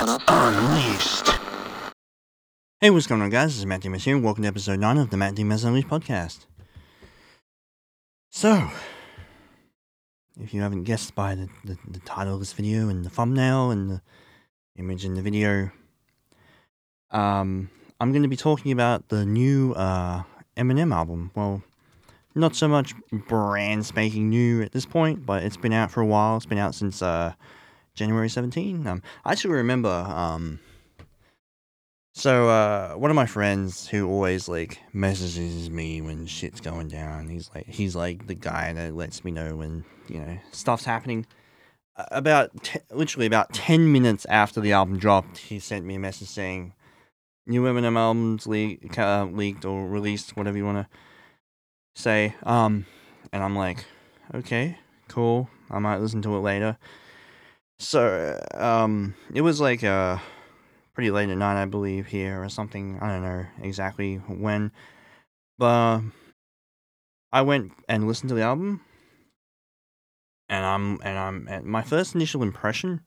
Unleashed. Hey, what's going on, guys? This is Matt Demas here, and welcome to episode 9 of the Matt Demas Unleashed podcast. So, if you haven't guessed by the title of this video and the thumbnail and the image in the video, I'm going to be talking about the new Eminem album. Well, not so much brand spanking new at this point, but it's been out for a while. It's been out since January 17. I actually remember, one of my friends who always, like, messages me when shit's going down. He's like the guy that lets me know when, you know, stuff's happening. About 10 minutes after the album dropped, he sent me a message saying, new Eminem albums leaked or released, whatever you want to say. And I'm like, okay, cool. I might listen to it later. So, it was like pretty late at night, I believe, here or something. I don't know exactly when. But I went and listened to the album, and my first initial impression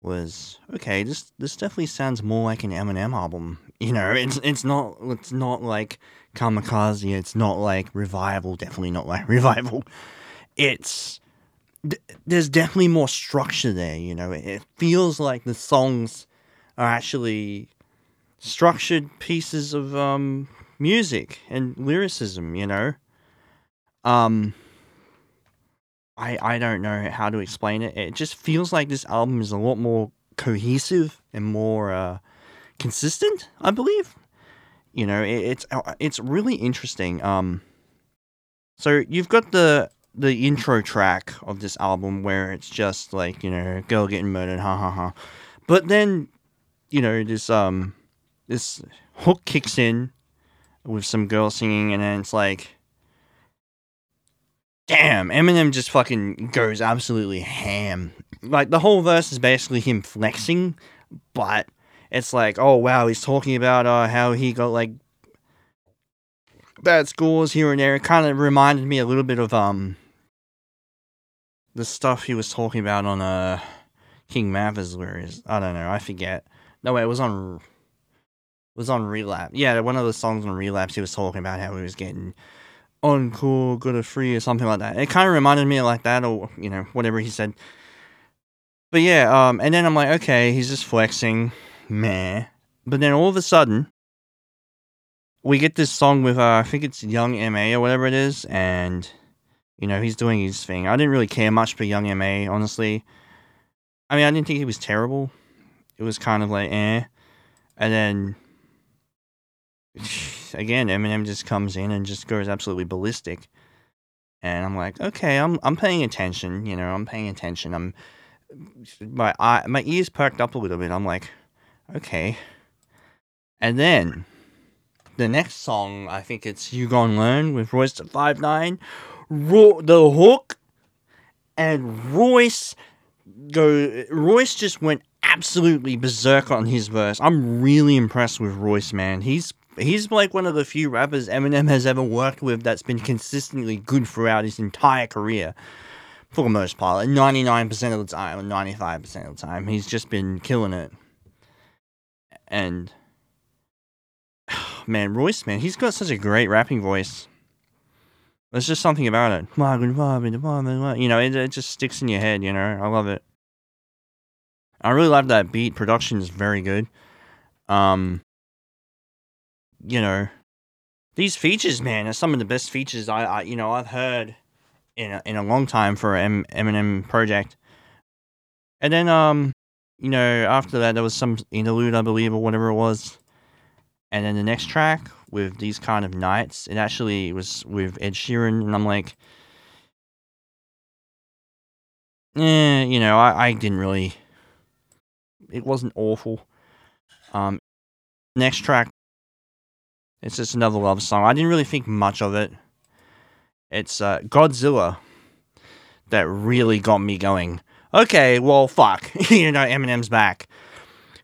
was, okay, this definitely sounds more like an Eminem album. You know, it's not like Kamikaze, it's not like Revival, definitely not like Revival. There's definitely more structure there, you know. It feels like the songs are actually structured pieces of music and lyricism, you know. I don't know how to explain it. It just feels like this album is a lot more cohesive and more consistent, I believe. You know, it's really interesting. So you've got the intro track of this album where it's just like, you know, girl getting murdered, ha ha ha. But then, you know, this hook kicks in with some girl singing, and then it's like, damn, Eminem just fucking goes absolutely ham. Like, the whole verse is basically him flexing, but it's like, oh, wow, he's talking about how he got, like, bad scores here and there. It kind of reminded me a little bit of the stuff he was talking about on Kxng Mathers' lyrics. I don't know, I forget. No, wait, it was on Relapse. Yeah, one of the songs on Relapse, he was talking about how he was getting encore, got a free, or something like that. It kind of reminded me of like that, or, you know, whatever he said. But yeah, and then I'm like, okay, he's just flexing, meh. But then all of a sudden, we get this song with, I think it's Young M.A. or whatever it is, and, you know, he's doing his thing. I didn't really care much for Young M.A., honestly. I mean, I didn't think he was terrible. It was kind of like, eh. And then, again, Eminem just comes in and just goes absolutely ballistic, and I'm like, okay, I'm paying attention, you know, my ears perked up a little bit. I'm like, okay. And then the next song, I think it's "You Gon' Learn" with Royce da 5'9", the hook, and Royce just went absolutely berserk on his verse. I'm really impressed with Royce, man. He's like one of the few rappers Eminem has ever worked with that's been consistently good throughout his entire career, for the most part. Like 99% of the time, or 95% of the time, he's just been killing it. And, oh, man, Royce, man, he's got such a great rapping voice. There's just something about it. You know, it just sticks in your head, you know. I love it. I really love that beat. Production is very good. You know, these features, man, are some of the best features I've heard in a long time for an Eminem project. And then, you know, after that, there was some interlude, I believe, or whatever it was. And then the next track, with These Kind of Nights, it actually was with Ed Sheeran, and I'm like, you know, I didn't really, it wasn't awful. Next track, it's just another love song. I didn't really think much of it. It's Godzilla that really got me going. Okay, well, fuck. You know, Eminem's back.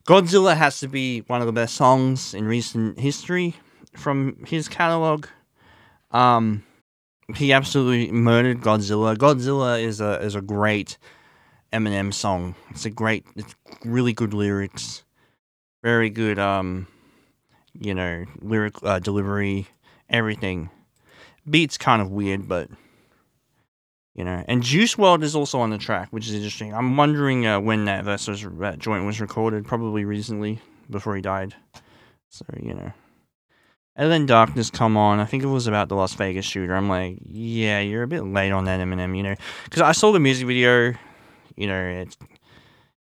Godzilla has to be one of the best songs in recent history from his catalog. He absolutely murdered Godzilla. Godzilla is a great Eminem song. It's really good lyrics, very good, lyric delivery, everything. Beat's kind of weird, but, and Juice Wrld is also on the track, which is interesting. I'm wondering when that joint was recorded, probably recently, before he died, so, And then Darkness Come On, I think it was about the Las Vegas shooter. I'm like, yeah, you're a bit late on that, Eminem, Because I saw the music video, and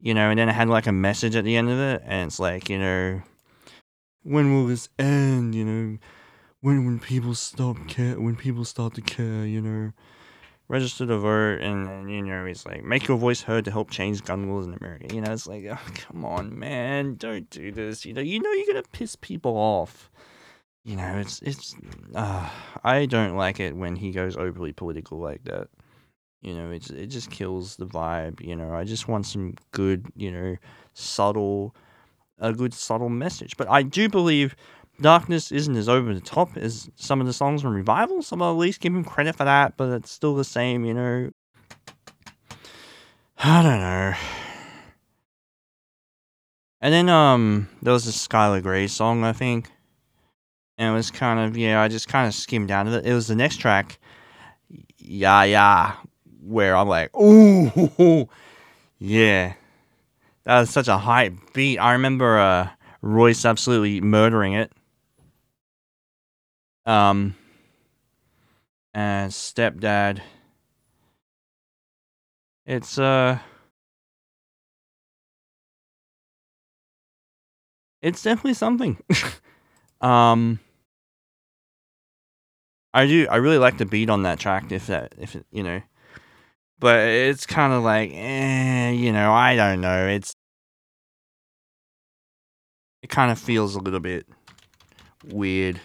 then it had, a message at the end of it. And it's like, when will this end, When people stop care, when people start to care, Register to vote, and it's like, make your voice heard to help change gun laws in America. It's like, oh, come on, man, don't do this. You're going to piss people off. I don't like it when he goes overly political like that. It just kills the vibe. I just want some good, subtle message. But I do believe Darkness isn't as over the top as some of the songs from Revival, so I'll at least give him credit for that, but it's still the same, I don't know. And then, there was this Skylar Grey song, I think. And it was kind of, I just kind of skimmed down to it. It was the next track, where I'm like, ooh, yeah. That was such a hype beat. I remember Royce absolutely murdering it. And Stepdad. It's definitely something. I really like the beat on that track, if it. But it's kind of like, I don't know. It kind of feels a little bit weird.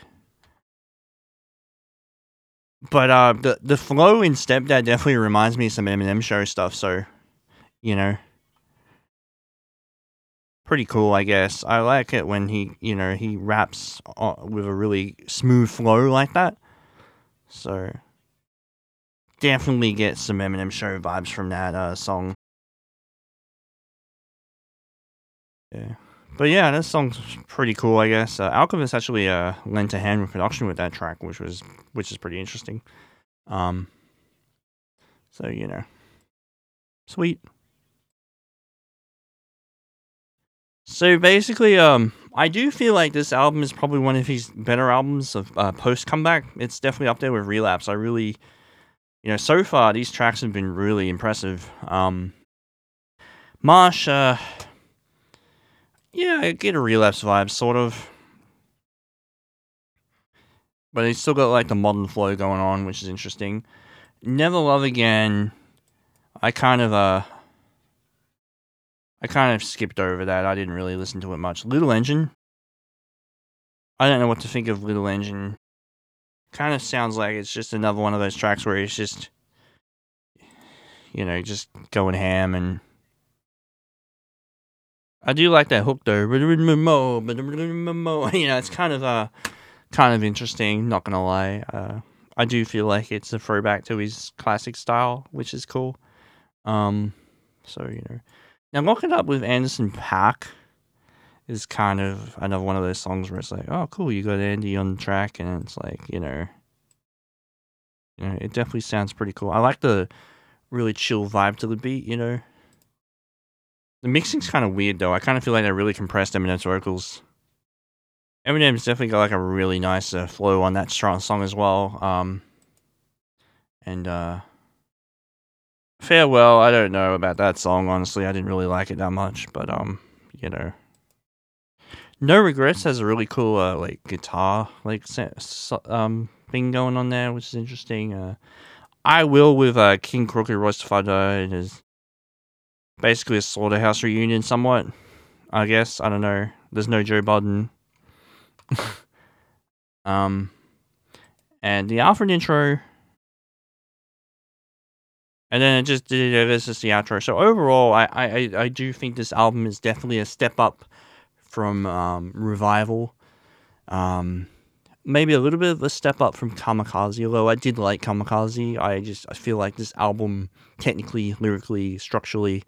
But the flow in Stepdad definitely reminds me of some Eminem show stuff, so, pretty cool, I guess. I like it when he, he raps with a really smooth flow like that. So, definitely get some Eminem show vibes from that song. Yeah. But yeah, that song's pretty cool, I guess. Alchemist actually lent a hand with production with that track, which is pretty interesting. So, sweet. So basically, I do feel like this album is probably one of his better albums of post-comeback. It's definitely up there with Relapse. I really, so far, these tracks have been really impressive. Marsh, I get a Relapse vibe, sort of. But he's still got, the modern flow going on, which is interesting. Never Love Again, I kind of skipped over that. I didn't really listen to it much. Little Engine. I don't know what to think of Little Engine. Kind of sounds like it's just another one of those tracks where it's just, just going ham. And I do like that hook though. It's kind of interesting. Not gonna lie. I do feel like it's a throwback to his classic style, which is cool. Now, Lock It Up with Anderson .Paak is kind of another one of those songs where it's like, oh, cool, you got Andy on the track, and it's like, it definitely sounds pretty cool. I like the really chill vibe to the beat, The mixing's kind of weird, though. I kind of feel like they really compressed Eminem's vocals. Eminem's definitely got, a really nice flow on that strong song as well. Farewell, I don't know about that song, honestly. I didn't really like it that much, but, No Regrets has a really cool, guitar, thing going on there, which is interesting. I Will with, Kxng Crooked, Royce da 5'9", is basically a Slaughterhouse reunion somewhat, I guess. I don't know. There's no Joe Budden. And the Alfred intro... And then it just did this is the outro. So overall, I do think this album is definitely a step up from Revival. maybe a little bit of a step up from Kamikaze, although I did like Kamikaze. I feel like this album, technically, lyrically, structurally,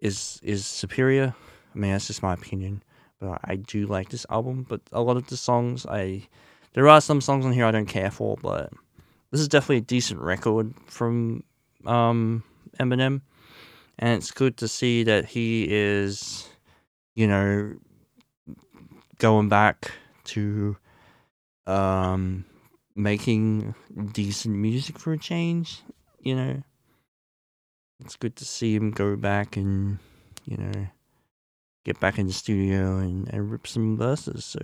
is superior. I mean, that's just my opinion, but I do like this album. But a lot of the songs, there are some songs on here I don't care for, but this is definitely a decent record from Eminem, and it's good to see that he is, you know, going back to making decent music for a change. You know, it's good to see him go back and, you know, get back in the studio and rip some verses. So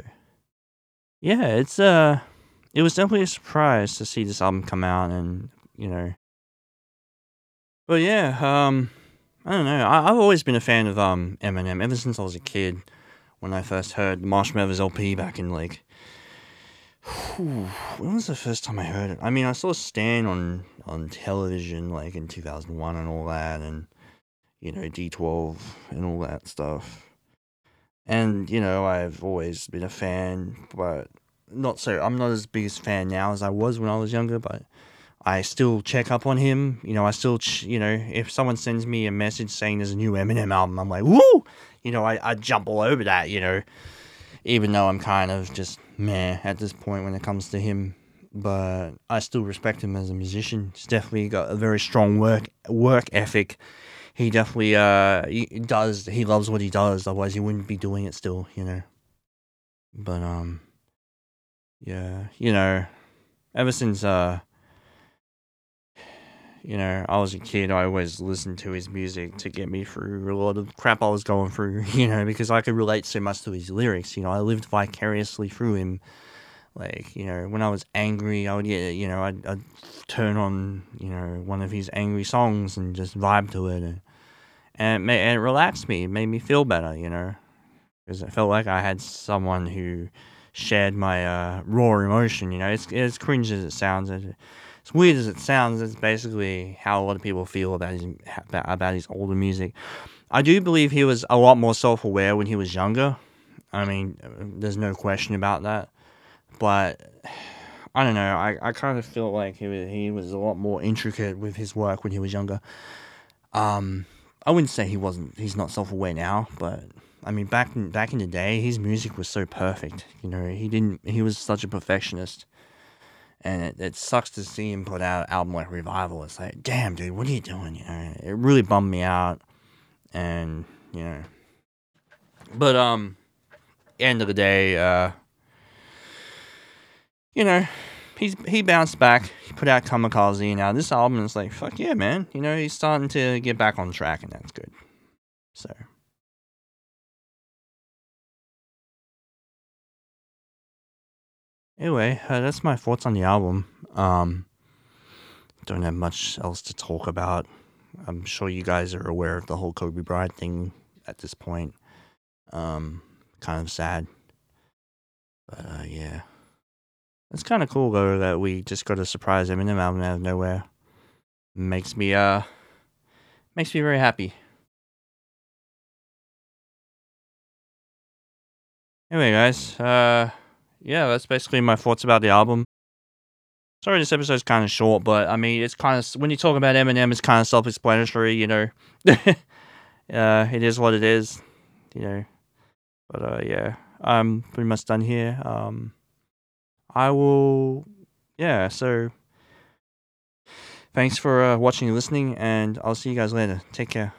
yeah, it was definitely a surprise to see this album come out, and, you know, but yeah, I don't know. I've always been a fan of Eminem ever since I was a kid, when I first heard the Marshall Mathers LP back in, like, when was the first time I heard it? I mean, I saw Stan on television, like, in 2001 and all that, and, you know, D12 and all that stuff. And, you know, I've always been a fan, but I'm not as big a fan now as I was when I was younger, but I still check up on him. You know, I still, you know, if someone sends me a message saying there's a new Eminem album, I'm like, woo! You know, I jump all over that, you know, even though I'm kind of just meh at this point when it comes to him. But I still respect him as a musician. He's definitely got a very strong work ethic. He definitely, he loves what he does, otherwise he wouldn't be doing it still, you know. But, yeah, you know, ever since, you know, I was a kid, I always listened to his music to get me through a lot of crap I was going through, you know, because I could relate so much to his lyrics. You know, I lived vicariously through him. Like, you know, when I was angry, I would get, you know, I'd turn on, you know, one of his angry songs and just vibe to it. And it relaxed me. It made me feel better, you know, because it felt like I had someone who shared my raw emotion, you know. It's as cringe as it sounds. As weird as it sounds, it's basically how a lot of people feel about his older music. I do believe he was a lot more self-aware when he was younger. I mean, there's no question about that. But I don't know. I kind of feel like he was a lot more intricate with his work when he was younger. I wouldn't say he's not self-aware now, but I mean, back in the day, his music was so perfect. You know, he was such a perfectionist. And it sucks to see him put out an album like Revival. It's like, damn, dude, what are you doing? You know, it really bummed me out. And, you know. But, end of the day, you know, he bounced back. He put out Kamikaze. Now, this album is like, fuck yeah, man. You know, he's starting to get back on track, and that's good. So. Anyway, that's my thoughts on the album. Don't have much else to talk about. I'm sure you guys are aware of the whole Kobe Bryant thing at this point. Kind of sad. But, yeah. It's kind of cool, though, that we just got a surprise Eminem album out of nowhere. Makes me very happy. Anyway, guys, yeah, that's basically my thoughts about the album. Sorry, this episode's kind of short, but I mean, it's kind of, when you talk about Eminem, it's kind of self-explanatory, you know. It is what it is, you know. But yeah, I'm pretty much done here. I will, yeah. So, thanks for watching and listening, and I'll see you guys later. Take care.